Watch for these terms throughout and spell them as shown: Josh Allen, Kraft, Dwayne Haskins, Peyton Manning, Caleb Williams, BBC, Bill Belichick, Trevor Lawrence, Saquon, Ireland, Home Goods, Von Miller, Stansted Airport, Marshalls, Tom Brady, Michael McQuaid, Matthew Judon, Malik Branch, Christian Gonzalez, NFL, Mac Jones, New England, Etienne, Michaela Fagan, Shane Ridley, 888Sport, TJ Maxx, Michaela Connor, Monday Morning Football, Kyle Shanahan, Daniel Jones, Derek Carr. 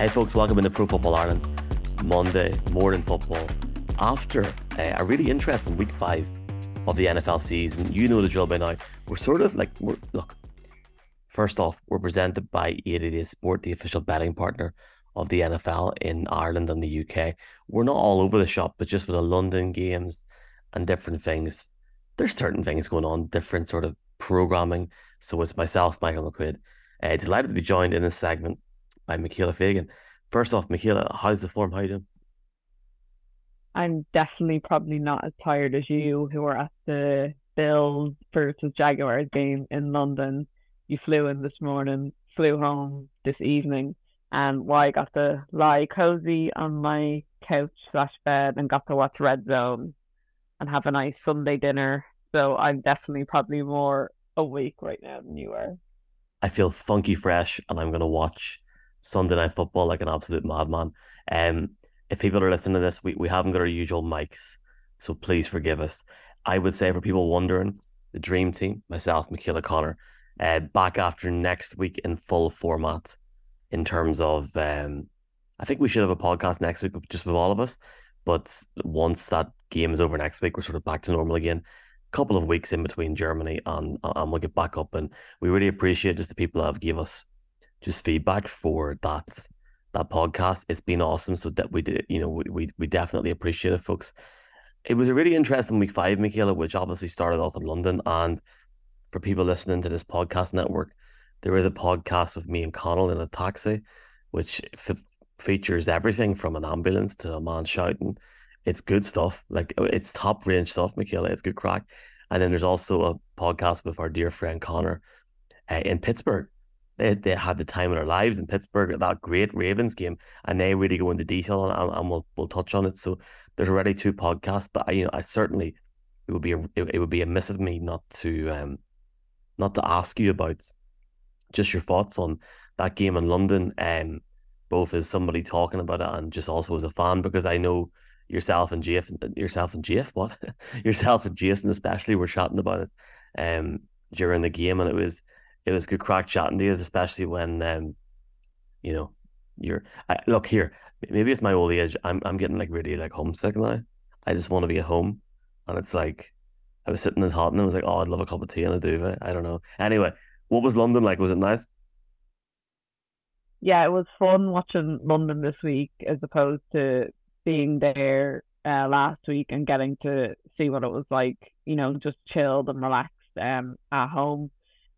Hey folks, welcome into Pro Football Ireland Monday Morning Football. After a really interesting week 5 of the NFL season, you know the drill by now. We're sort of like, look, first off, we're presented by 888Sport, the official betting partner of the NFL in Ireland and the UK. We're not all over the shop, but just with the London games and different things, there's certain things going on, different sort of programming. So it's myself, Michael McQuaid. Delighted to be joined in this segment by Michaela Fagan. First off, Michaela, how's the form? How are you doing? I'm definitely probably not as tired as you, who were at the Bills versus Jaguars game in London. You flew in this morning, flew home this evening, and while I got to lie cozy on my couch/bed and got to watch Red Zone and have a nice Sunday dinner. So I'm definitely probably more awake right now than you are. I feel funky fresh, and I'm going to watch Sunday Night Football like an absolute madman. If people are listening to this, we haven't got our usual mics, so please forgive us. I would say for people wondering, the dream team, myself, Michaela Connor, back after next week in full format in terms of, I think we should have a podcast next week just with all of us, but once that game is over next week, we're sort of back to normal again. Couple of weeks in between Germany and we'll get back up, and we really appreciate just the people that have given us just feedback for that podcast. It's been awesome. So that we did, we definitely appreciate it, folks. It was a really interesting week 5, Michaela, which obviously started off in London. And for people listening to this podcast network, there is a podcast with me and Connell in a taxi, which features everything from an ambulance to a man shouting. It's good stuff. Like, it's top range stuff, Michaela. It's good crack. And then there's also a podcast with our dear friend Connor in Pittsburgh. They had the time of their lives in Pittsburgh at that great Ravens game, and they really go into detail on it, and we'll touch on it. So there's already 2 podcasts, but I certainly it would be amiss of me not to ask you about just your thoughts on that game in London, both as somebody talking about it and just also as a fan, because I know yourself and Jason especially were chatting about it during the game, and it was good crack chatting to you, especially when, look here, maybe it's my old age. I'm getting like really like homesick now. I just want to be at home. And it's like, I was sitting in the hot and I was like, oh, I'd love a cup of tea and a duvet. I don't know. Anyway, what was London like? Was it nice? Yeah, it was fun watching London this week as opposed to being there last week and getting to see what it was like, just chilled and relaxed at home.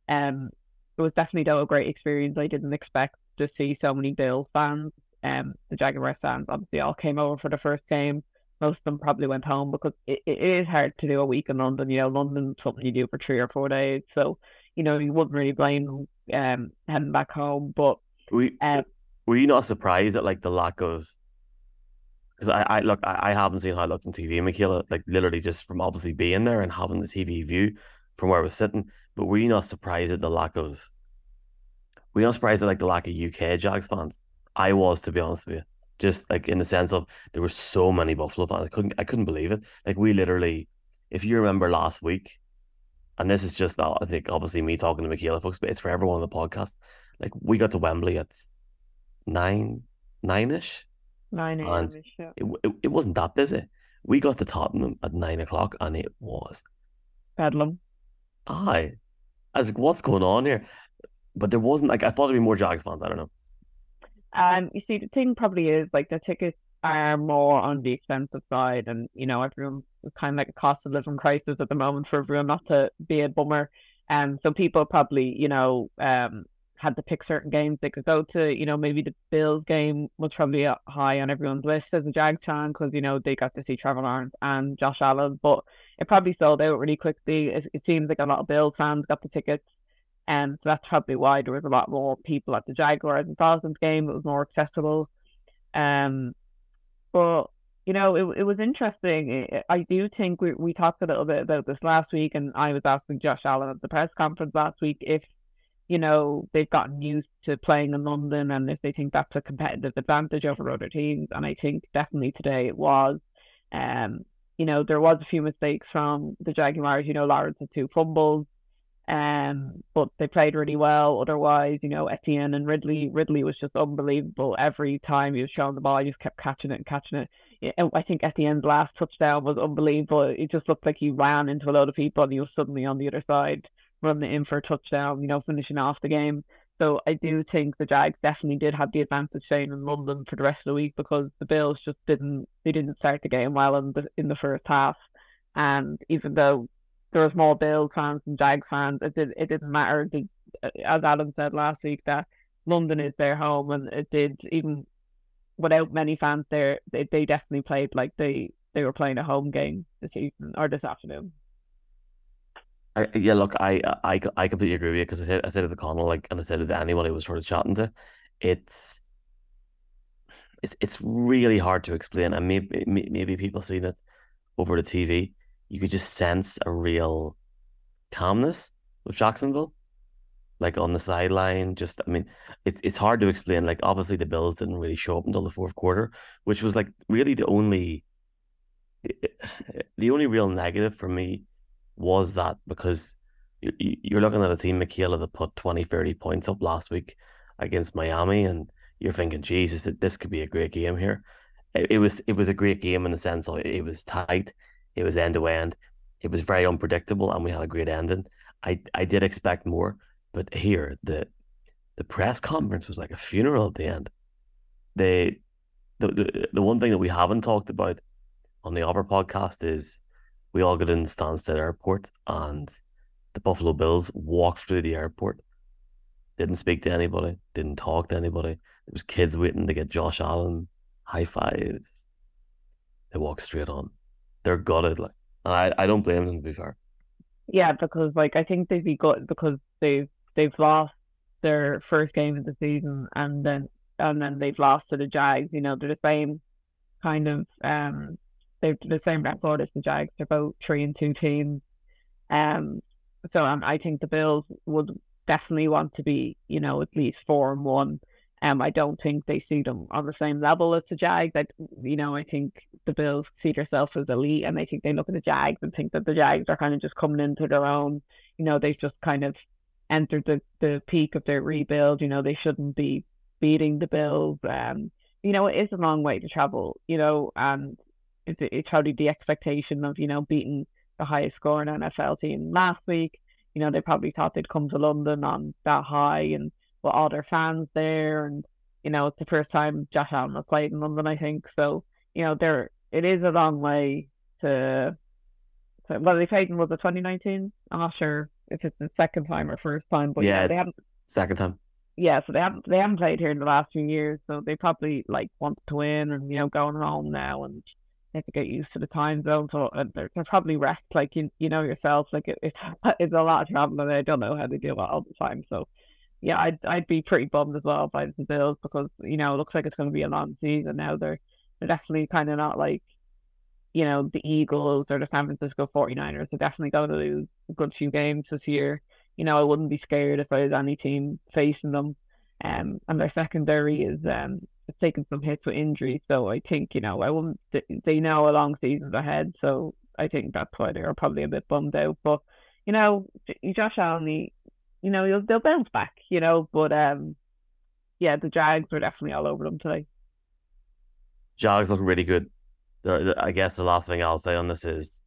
It was definitely, though, a great experience. I didn't expect to see so many Bills fans. The Jaguars fans obviously all came over for the first game. Most of them probably went home because it is hard to do a week in London. London's something you do for 3 or 4 days. So, you wouldn't really blame heading back home. But were you not surprised at like the lack of... Because I haven't seen how it looked on TV, Michaela, like literally just from obviously being there and having the TV view from where I was sitting. But were you not surprised at the lack of? Were you not surprised at like the lack of UK Jags fans? I was, to be honest with you, just like in the sense of there were so many Buffalo fans. I couldn't believe it. Like we literally, if you remember last week, and this is just I think obviously me talking to Michaela, folks, but it's for everyone on the podcast. Like we got to Wembley at 9-ish. 9 a.m. Yeah. It wasn't that busy. We got to Tottenham at 9:00, and it was bedlam. Aye. I was like, what's going on here? But there wasn't, like, I thought there'd be more Jags fans. I don't know. You see, the thing probably is, like, the tickets are more on the expensive side, and, everyone is kind of like a cost of living crisis at the moment for everyone, not to be a bummer. And so people probably, had to pick certain games they could go to. Maybe the Bills game was probably high on everyone's list as a Jag fan because, they got to see Trevor Lawrence and Josh Allen, but it probably sold out really quickly. It seems like a lot of Bills fans got the tickets, and so that's probably why there was a lot more people at the Jaguars and Falcons game. It was more accessible. But, it was interesting. I do think we talked a little bit about this last week, and I was asking Josh Allen at the press conference last week if they've gotten used to playing in London and if they think that's a competitive advantage over other teams. And I think definitely today it was. There was a few mistakes from the Jaguars. Lawrence had 2 fumbles. But they played really well. Otherwise, you know, Etienne and Ridley was just unbelievable. Every time he was showing the ball, he just kept catching it. And I think Etienne's last touchdown was unbelievable. It just looked like he ran into a load of people and he was suddenly on the other side, running in for a touchdown, you know, finishing off the game. So I do think the Jags definitely did have the advantage, Shane, in London for the rest of the week, because the Bills just didn't start the game well in the first half. And even though there was more Bills fans than Jags fans, it didn't matter. As Adam said last week, that London is their home, and it did, even without many fans there, they definitely played like they were playing a home game this evening or this afternoon. Yeah, look, I completely agree with you, because I said it to Connell, like, and I said it to anyone who was sort of chatting to, it's really hard to explain, and maybe people seeing it over the TV, you could just sense a real calmness with Jacksonville, like on the sideline. Just, I mean, it's hard to explain. Like, obviously the Bills didn't really show up until the fourth quarter, which was like really the only real negative for me. Was that because you're looking at a team, Michaela, that put 20, 30 points up last week against Miami, and you're thinking, Jesus, this could be a great game here. It was a great game in the sense of it was tight, it was end to end, it was very unpredictable, and we had a great ending. I did expect more, but here the press conference was like a funeral at the end. The one thing that we haven't talked about on the other podcast is, we all got in Stansted Airport, and the Buffalo Bills walked through the airport, didn't speak to anybody, didn't talk to anybody. There was kids waiting to get Josh Allen high fives. They walked straight on. They're gutted, like, and I don't blame them, to be fair. Yeah, because like I think they'd be gutted because they've lost their first game of the season, and then they've lost to the Jags. You know, they're the same kind of They're the same record as the Jags. They're both 3-2 teams. So I think the Bills would definitely want to be, you know, at least 4-1. I don't think they see them on the same level as the Jags. I think the Bills see themselves as elite, and I think they look at the Jags and think that the Jags are kind of just coming into their own. You know, they've just kind of entered the peak of their rebuild. You know, they shouldn't be beating the Bills. You know, it is a long way to travel, you know, and it's probably the expectation of, you know, beating the highest scoring NFL team last week. You know, they probably thought they'd come to London on that high and with all their fans there. And, you know, it's the first time Josh Allen has played in London, I think. So, you know, it is a long way to well, they played in, was it 2019? I'm not sure if it's the second time or first time. But yeah, you know, it's second time. Yeah, so they haven't played here in the last few years. So they probably, like, want to win and, you know, going home now and they have to get used to the time zone, so they're probably wrecked, like, you know yourself, like it's a lot of travel, and I don't know how they do it all the time. So yeah, I'd be pretty bummed as well by the Bills, because, you know, it looks like it's going to be a long season now. They're definitely kind of not like, you know, the Eagles or the San Francisco 49ers. They're definitely going to lose a good few games this year. You know, I wouldn't be scared if I was any team facing them, and their secondary is taking some hits with injuries, so I think, you know, I wouldn't. They know a long season's ahead, so I think that's why they're probably a bit bummed out. But, you know, Josh Allen, you know, they'll bounce back, you know. But yeah, the Jags were definitely all over them today. Jags look really good. I guess the last thing I'll say on this is,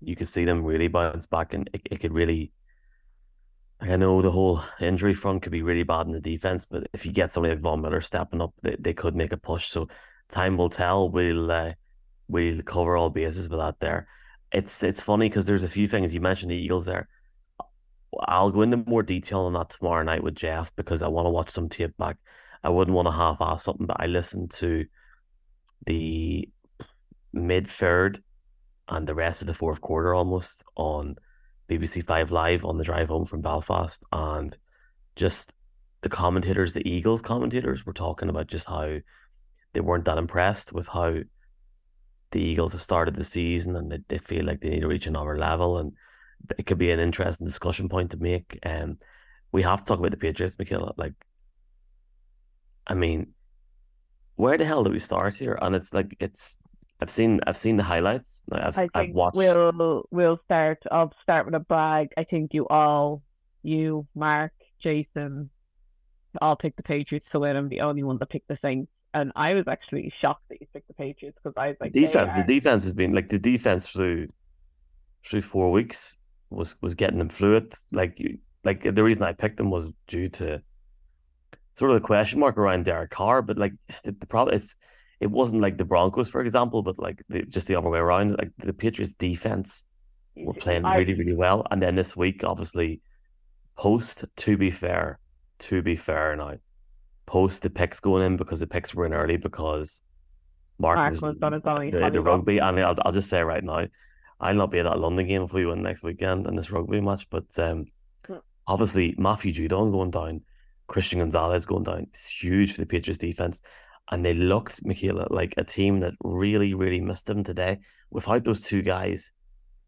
you could see them really bounce back, and it could really. I know the whole injury front could be really bad in the defense, but if you get somebody like Von Miller stepping up, they could make a push. So time will tell. We'll cover all bases with that there. It's funny because there's a few things. You mentioned the Eagles there. I'll go into more detail on that tomorrow night with Jeff, because I want to watch some tape back. I wouldn't want to half-ass something, but I listened to the mid-third and the rest of the fourth quarter almost on BBC Five Live on the drive home from Belfast, and just the commentators, the Eagles commentators, were talking about just how they weren't that impressed with how the Eagles have started the season, and they feel like they need to reach another level, and it could be an interesting discussion point to make. We have to talk about the Patriots, Michaela. Like, I mean, where the hell do we start here? And it's like, it's I've seen the highlights. I've watched. We'll start. I'll start with a brag. I think you, Mark, Jason, all picked the Patriots to win. I'm the only one that picked the Saints, and I was actually shocked that you picked the Patriots because I was like, the defense has been like the defense through 4 weeks was getting them through it. Like the reason I picked them was due to sort of the question mark around Derek Carr, but like the problem is. It wasn't like the Broncos, for example, but like just the other way around. Like the Patriots' defense were playing really, really well, and then this week, obviously, post. To be fair, now post the picks going in because the picks were in early because Mark was done the rugby, and I'll just say right now, I'll not be at that London game if we win next weekend in this rugby match. But obviously, Matthew Judon going down, Christian Gonzalez going down, it's huge for the Patriots' defense. And they looked, Michaela, like a team that really, really missed them today. Without those two guys,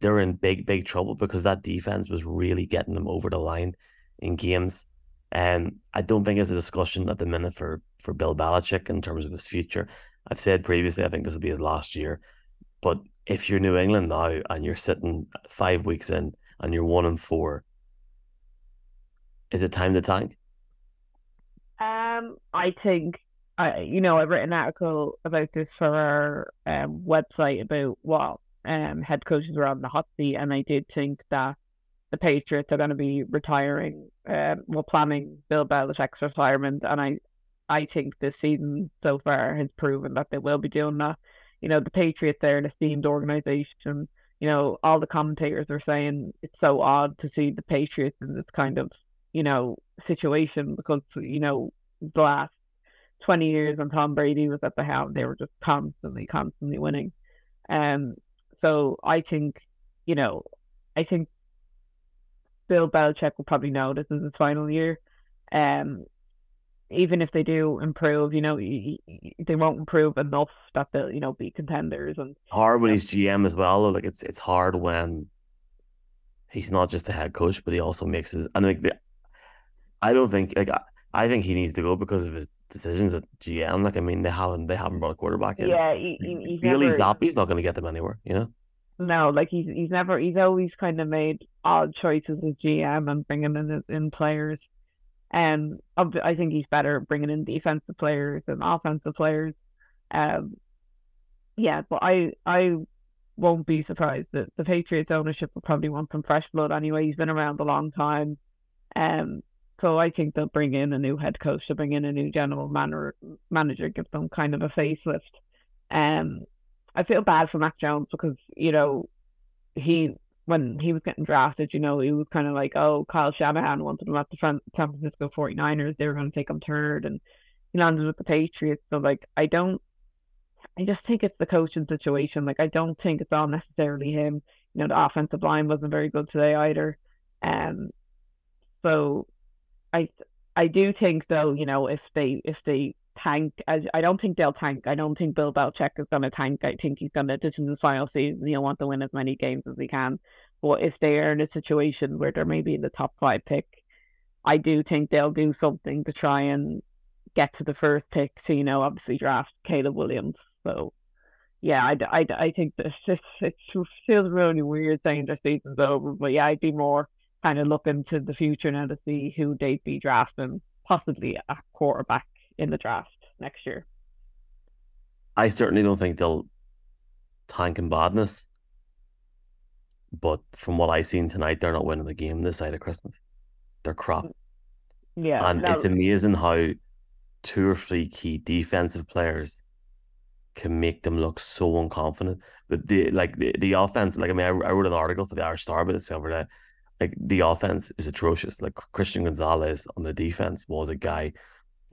they're in big, big trouble because that defense was really getting them over the line in games. And I don't think it's a discussion at the minute for Bill Belichick in terms of his future. I've said previously, I think this will be his last year. But if you're New England now and you're sitting 5 weeks in and you're 1-4, is it time to tank? I think... I've written an article about this for our website about what head coaches were on the hot seat, and I did think that the Patriots are going to be retiring, planning Bill Belichick's retirement, and I think this season so far has proven that they will be doing that. You know, the Patriots, they're an esteemed organisation. You know, all the commentators are saying it's so odd to see the Patriots in this kind of, situation because, the last 20 years when Tom Brady was at the helm, they were just constantly winning. So I think, I think Bill Belichick will probably know this is his final year. Even if they do improve, they won't improve enough that they'll, be contenders. And hard when he's GM as well. Like it's hard when he's not just a head coach, but he also makes his. And I think he needs to go because of his decisions at GM. They haven't brought a quarterback in. Yeah, Bailey Zappi's not going to get them anywhere. No, like he's always kind of made odd choices as GM and bringing in players. And I think he's better at bringing in defensive players and offensive players. But I won't be surprised that the Patriots ownership will probably want some fresh blood anyway. He's been around a long time. So I think they'll bring in a new head coach, to bring in a new general manager, give them kind of a facelift. I feel bad for Mac Jones because, when he was getting drafted, he was kind of like, oh, Kyle Shanahan wanted him at the San Francisco 49ers. They were going to take him third, and he landed with the Patriots. So, I just think it's the coaching situation. I don't think it's all necessarily him. The offensive line wasn't very good today either. So... I do think though, if they tank, I don't think they'll tank. I don't think Bill Belichick is going to tank. I think he's going to, this is his final season, he'll want to win as many games as he can. But if they are in a situation where they're maybe in the top 5 pick, I do think they'll do something to try and get to the first pick. So, obviously draft Caleb Williams. So yeah, I think this it feels really weird saying their season's over. But yeah, I'd be more kind of look into the future now to see who they'd be drafting, possibly a quarterback in the draft next year. I certainly don't think they'll tank in badness, but from what I've seen tonight, they're not winning the game this side of Christmas. They're crap. Yeah, and it's amazing how 2 or 3 key defensive players can make them look so unconfident. But the offense, I wrote an article for the Irish Star, but it's over there. The offense is atrocious. Christian Gonzalez on the defense was a guy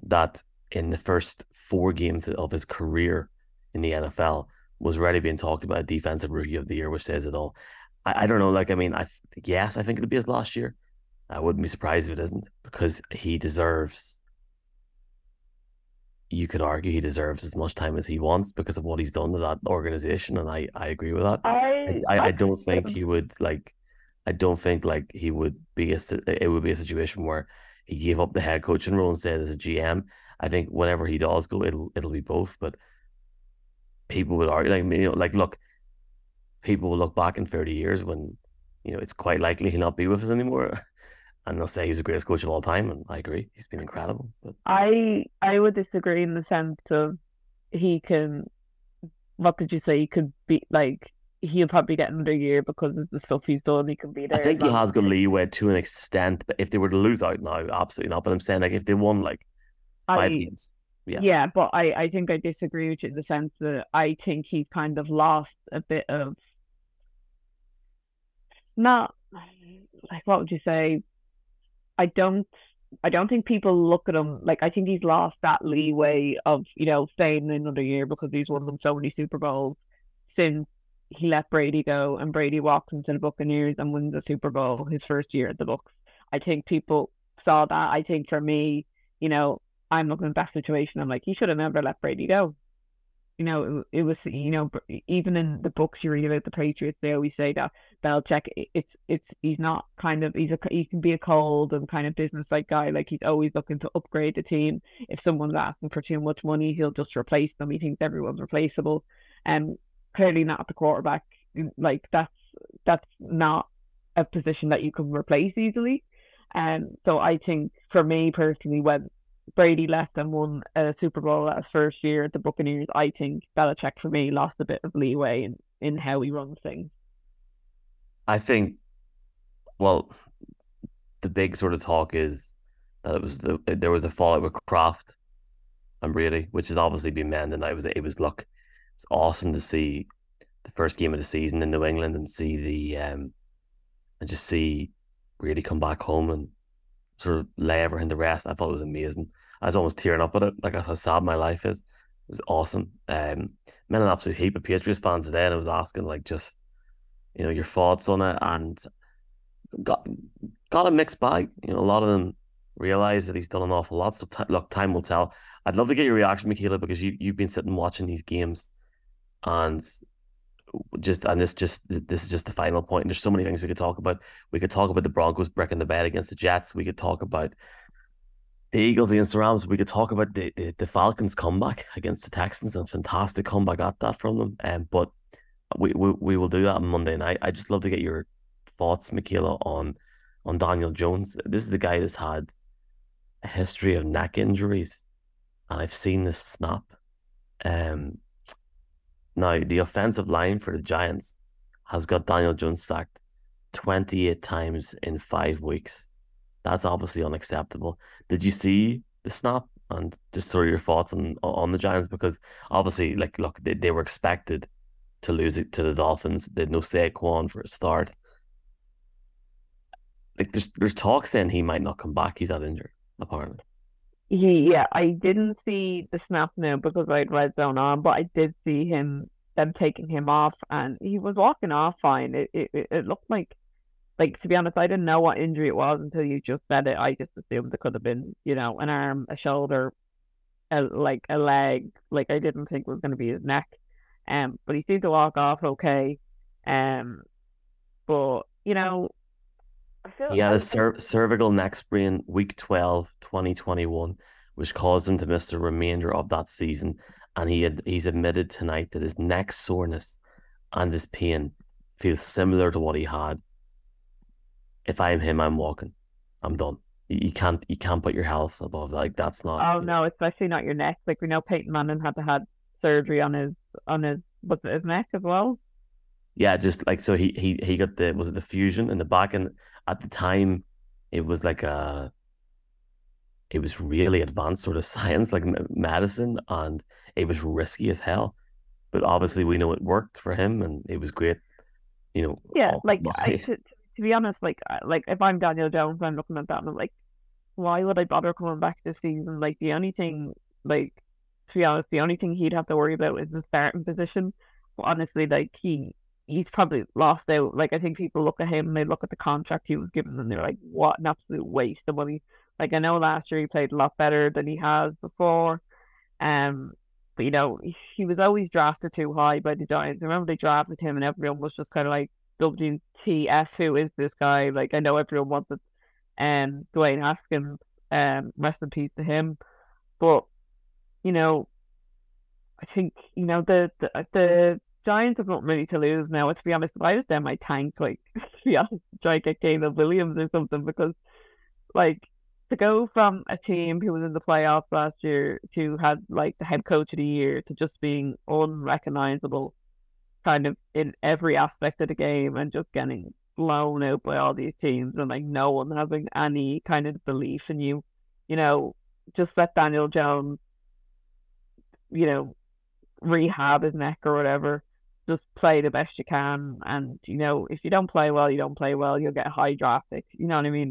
that in the first 4 games of his career in the NFL was already being talked about a defensive rookie of the year, which says it all. I don't know. I think it'll be his last year. I wouldn't be surprised if it isn't, because he deserves. You could argue he deserves as much time as he wants because of what he's done to that organization, and I agree with that. I don't think he would . I don't think it would be a situation where he gave up the head coaching role and said as a GM. I think whenever he does go, it'll be both. But people would argue, like, you know, like, look, people will look back in 30 years when, you know, it's quite likely he'll not be with us anymore, and they'll say he's the greatest coach of all time, and I agree, he's been incredible. But I would disagree in the sense of he can, what did you say, he could be, like, he'll probably get another year because of the stuff he's done, he can be there. I think he has got leeway to an extent, but if they were to lose out now, absolutely not. But I'm saying, like, if they won, like, five games. Yeah, but I think I disagree with you in the sense that I think he kind of lost a bit of, not, like, what would you say? I don't think people look at him, like, I think he's lost that leeway of, you know, staying another year because he's won them so many Super Bowls since he let Brady go, and Brady walks into the Buccaneers and wins the Super Bowl his first year at the Bucs. I think people saw that. I think for me, you know, I'm looking at that situation, I'm like, he should have never let Brady go. You know, it was, you know, even in the books you read about the Patriots, they always say that Belichick, he's not kind of, he can be a cold and kind of business-like guy. Like, he's always looking to upgrade the team. If someone's asking for too much money, he'll just replace them. He thinks everyone's replaceable. And clearly not at the quarterback. Like, that's not a position that you can replace easily. And so I think, for me personally, when Brady left and won a Super Bowl at his first year at the Buccaneers, I think Belichick, for me, lost a bit of leeway in how he runs things. I think, well, the big sort of talk is that it was there was a fallout with Kraft and Brady, which has obviously been mended. It was it's awesome to see the first game of the season in New England and see the and just see Brady come back home and sort of lay everything to rest. I thought it was amazing. I was almost tearing up at it. Like, that's how sad my life is. It was awesome. Met an absolute heap of Patriots fans today, and I was asking, like, just, you know, your thoughts on it, and got a mixed bag. You know, a lot of them realize that he's done an awful lot. So look, time will tell. I'd love to get your reaction, Michaela, because you've been sitting watching these games, and this is just the final point. And there's so many things we could talk about. We could talk about the Broncos breaking the bed against the Jets. We could talk about the Eagles against the Rams. We could talk about the Falcons' comeback against the Texans, and fantastic comeback at that from them. But we will do that on Monday night. I just love to get your thoughts, Michaela, on Daniel Jones. This is the guy that's had a history of neck injuries, and I've seen this snap. Now, the offensive line for the Giants has got Daniel Jones sacked 28 times in 5 weeks. That's obviously unacceptable. Did you see the snap? And just sort of your thoughts on the Giants, because obviously, like, look, they were expected to lose it to the Dolphins. They had no Saquon for a start. Like, there's talk saying he might not come back. He's not injured, apparently. Yeah, I didn't see the snap now because I had red zone on, but I did see them taking him off, and he was walking off fine. It looked like, to be honest, I didn't know what injury it was until you just said it. I just assumed it could have been, you know, an arm, a shoulder, a leg. Like, I didn't think it was going to be his neck. But he seemed to walk off okay. But, you know, he had a cervical neck sprain week 12, 2021, which caused him to miss the remainder of that season. And he's admitted tonight that his neck soreness and his pain feels similar to what he had. If I'm him, I'm walking. I'm done. You can't put your health above. Like, that's not. Oh no, especially not your neck. Like, we know Peyton Manning had to have surgery on his neck as well. Yeah, just like, so he got the fusion in the back, and at the time it was like it was really advanced sort of science, like medicine, and it was risky as hell, but obviously we know it worked for him, and it was great, you know. Yeah, like, to be honest, like if I'm Daniel Jones, I'm looking at that and I'm like, why would I bother coming back this season? Like, the only thing, like, to be honest, the only thing he'd have to worry about is the starting position. But honestly, like, he's probably lost out. Like, I think people look at him and they look at the contract he was given and they're like, what an absolute waste of money. Like, I know last year he played a lot better than he has before. But, you know, he was always drafted too high by the Giants. I remember they drafted him and everyone was just kind of like, WTF, who is this guy? Like, I know everyone wanted Dwayne Haskins, rest in peace to him. But, you know, I think, you know, the Giants have not many to lose now, to be honest. If I was there, my tank, like, to be honest, try to get Caleb Williams or something, because, like, to go from a team who was in the playoffs last year to had, like, the head coach of the year to just being unrecognizable kind of in every aspect of the game and just getting blown out by all these teams and, like, no one having any kind of belief in you, you know, just let Daniel Jones, you know, rehab his neck or whatever. Just play the best you can, and, you know, if you don't play well, you don't play well, you'll get high draft pick. You know what I mean?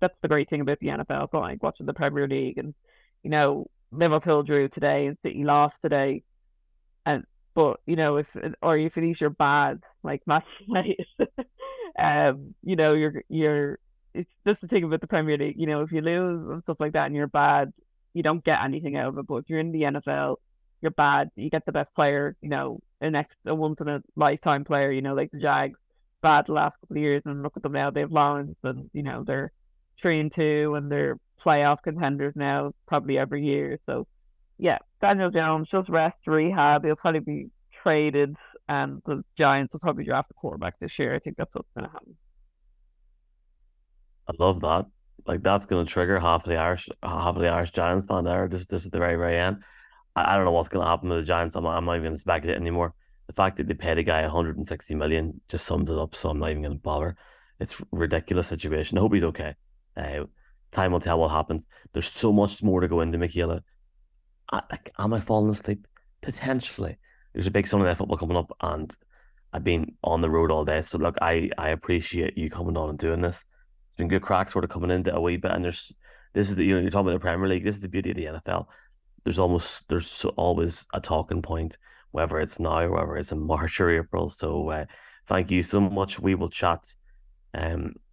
That's the great thing about the NFL. So, like, watching the Premier League, and, you know, Liverpool drew today and City lost today, and but, you know, if or you finish your bad, like, match late, you know, you're it's just the thing about the Premier League, you know, if you lose and stuff like that and you're bad, you don't get anything out of it. But if you're in the NFL, you're bad, you get the best player, you know, a once in a lifetime player, you know, like the Jags, bad the last couple of years, and look at them now, they've Lawrence, and, you know, they're 3-2 and they're playoff contenders now probably every year. So yeah, Daniel Jones, just rest, rehab, he'll probably be traded, and the Giants will probably draft a quarterback this year. I think that's what's gonna happen. I love that. Like, that's gonna trigger half of the Irish Giants fan there, just at the very, very end. I don't know what's going to happen with the Giants. I'm not even going to speculate anymore. The fact that they paid a guy $160 million just sums it up, so I'm not even going to bother. It's a ridiculous situation. I hope he's okay. Time will tell what happens. There's so much more to go into, Michaela. Am I falling asleep? Potentially. There's a big Sunday Night Football coming up, and I've been on the road all day. So, look, I appreciate you coming on and doing this. It's been good crack sort of coming into a wee bit. And you're talking about the Premier League. This is the beauty of the NFL. There's always a talking point, whether it's now or whether it's in March or April. So thank you so much. We will chat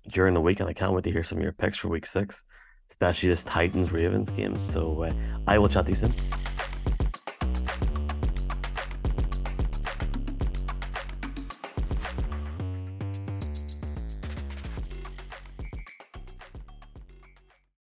during the week, and I can't wait to hear some of your picks for week 6, especially this Titans-Ravens game. So I will chat to you soon.